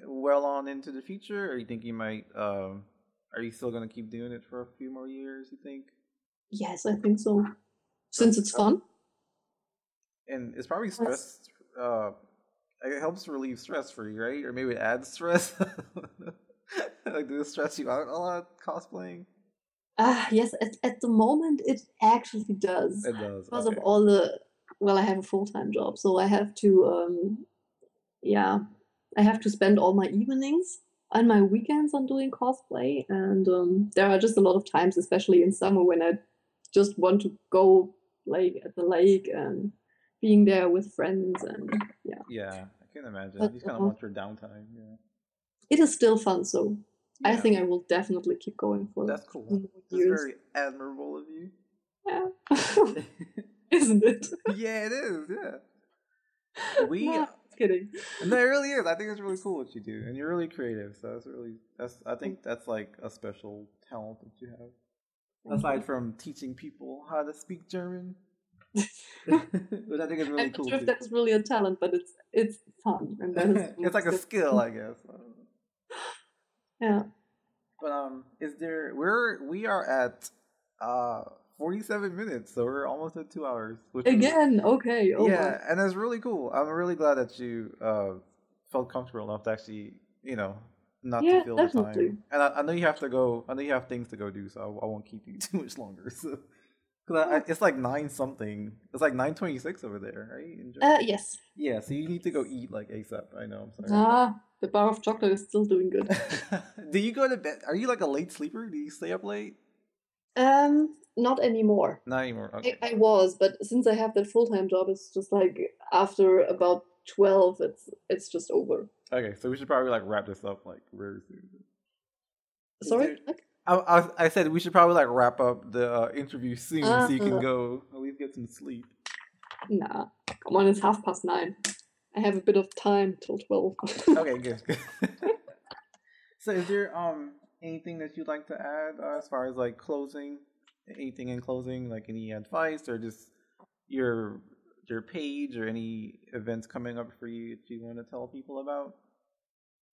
well on into the future, or you think you might Are you still going to keep doing it for a few more years, you think? Yes, I think so. Since it's fun. And it's probably stress. It helps relieve stress for you, right? Or maybe it adds stress. Like, does it stress you out a lot cosplaying? Yes, at the moment it actually does. It does. Because of all the... Well, I have a full-time job, so I have to... I have to spend all my evenings and my weekends on doing cosplay. And there are just a lot of times, especially in summer, when I just want to go like at the lake and being there with friends and yeah, I can imagine. But, you kind of want your downtime. Yeah, it is still fun, so yeah. I think I will definitely keep going for that's cool. That's very admirable of you. Yeah, isn't it? Yeah, it is. Yeah, we. Yeah. Kidding. No, it really is. I think it's really cool what you do, and you're really creative. So I think that's like a special talent that you have. Aside from teaching people how to speak German, which I think is really cool. I'm not sure if that's really a talent, but it's fun, and that is it's like a skill, I guess. Yeah. But we are at 47 minutes, so we're almost at 2 hours. And that's really cool. I'm really glad that you felt comfortable enough to actually, to fill the time. And I know you have to go. I know you have things to go do, so I won't keep you too much longer. So, because it's like 9-something. It's like 9:26 over there, right? Yes. Yeah, so you need to go eat like ASAP. I know. I'm sorry. The bar of chocolate is still doing good. Do you go to bed? Are you like a late sleeper? Do you stay up late? Not anymore. Not anymore. Okay. I was, but since I have that full-time job, it's just like after about 12, it's just over. Okay, so we should probably like wrap this up like very soon. Sorry? I said we should probably like wrap up the interview soon so you can go at least get some sleep. Nah, come on, it's 9:30. I have a bit of time till 12. Okay, good. So is there anything that you'd like to add as far as like closing? Anything in closing, like any advice or just your page or any events coming up for you that you want to tell people about?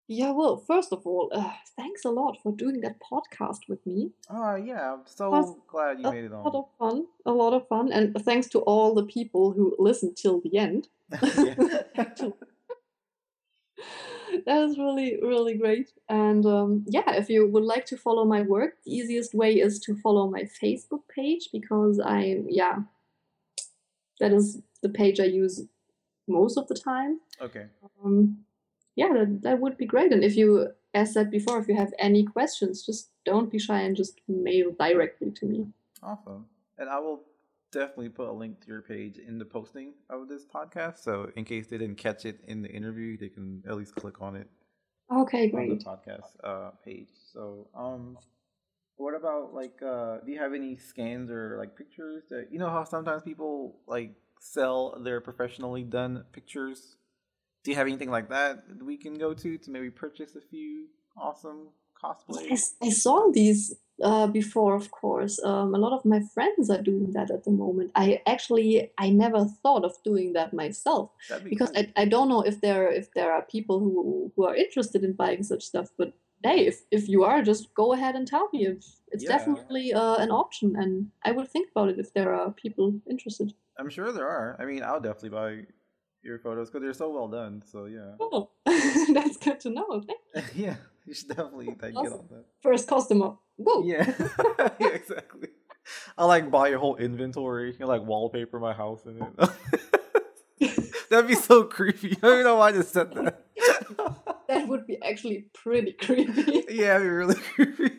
Yeah, well, first of all, thanks a lot for doing that podcast with me. I'm so glad you made it on. A lot of fun, and thanks to all the people who listened till the end. That is really, really great. And if you would like to follow my work, the easiest way is to follow my Facebook page because that is the page I use most of the time. Okay. That would be great. And if you, as said before, if you have any questions, just don't be shy and just mail directly to me. Awesome. And I will definitely put a link to your page in the posting of this podcast, so in case they didn't catch it in the interview, they can at least click on it. Okay, great. On the podcast page. So, what about like, do you have any scans or like pictures that how sometimes people like sell their professionally done pictures? Do you have anything like that we can go to maybe purchase a few awesome cosplays? Yes, I saw these. Before, of course, a lot of my friends are doing that at the moment. I never thought of doing that myself because I don't know if there are people who are interested in buying such stuff. But hey, if you are, just go ahead and tell me. It's definitely an option, and I will think about it if there are people interested. I'm sure there are. I mean, I'll definitely buy your photos because they're so well done. So yeah. Oh, that's good to know. Thank you. Yeah, you should definitely get on that. First customer. Whoa. Yeah. Yeah, exactly. I like buy your whole inventory and like wallpaper my house in it. That'd be so creepy. I don't know why I just said that. That would be actually pretty creepy. Yeah, it'd be really creepy.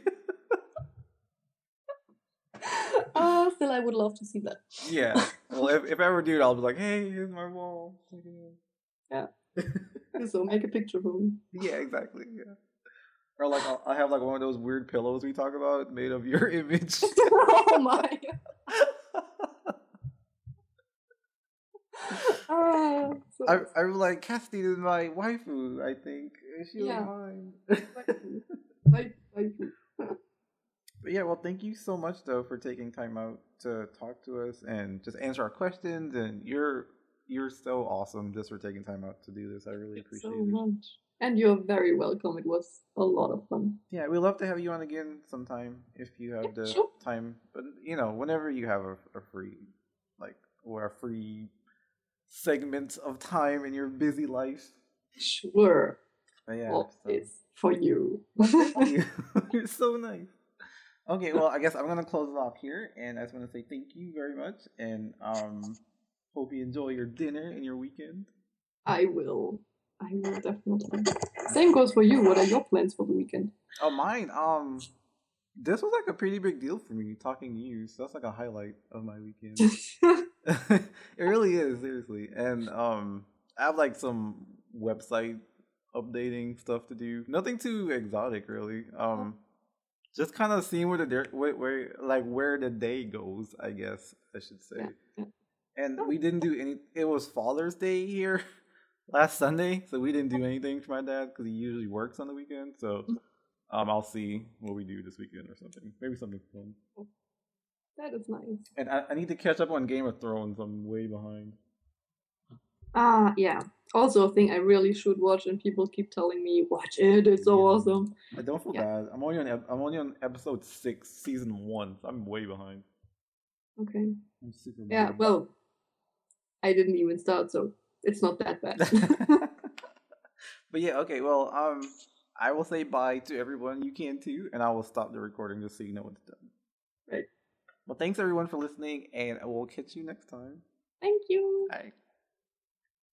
Still, I would love to see that. Yeah. Well, if I ever do it, I'll be like, hey, here's my wall. Yeah. So make a picture for me. Yeah, exactly. Yeah. Or like I have like one of those weird pillows we talk about made of your image. Oh my! I'm like Cassidy is my waifu. I think she's mine. Waifu. But yeah, well, thank you so much though for taking time out to talk to us and just answer our questions. And you're You're so awesome just for taking time out to do this. I really appreciate it. So much. And you're very welcome. It was a lot of fun. Yeah, we'd love to have you on again sometime if you have the time. But, you know, whenever you have a free segment of time in your busy life. Sure. But yeah, it's for you. You're so nice. Okay, well, I guess I'm going to close it off here. And I just want to say thank you very much. And hope you enjoy your dinner and your weekend. I will definitely. Same goes for you. What are your plans for the weekend? Oh, mine. This was like a pretty big deal for me talking to you. So that's like a highlight of my weekend. It really is, seriously. And I have like some website updating stuff to do. Nothing too exotic, really. Just kind of seeing where the day goes. I guess I should say. Yeah. And we didn't do any. It was Father's Day here. Last Sunday, so we didn't do anything for my dad because he usually works on the weekend. So I'll see what we do this weekend or something. Maybe something fun. That is nice. And I need to catch up on Game of Thrones. I'm way behind. Yeah. Also a thing I really should watch, and people keep telling me, watch it, it's so awesome. I don't feel bad. I'm only on episode 6, season 1. So I'm way behind. Okay. I'm super behind. Yeah, well, I didn't even start, so... It's not that bad. But yeah, okay, well, I will say bye to everyone. You can too, and I will stop the recording just so you know it's done. Right. Well, thanks everyone for listening, and we'll catch you next time. Thank you. Bye.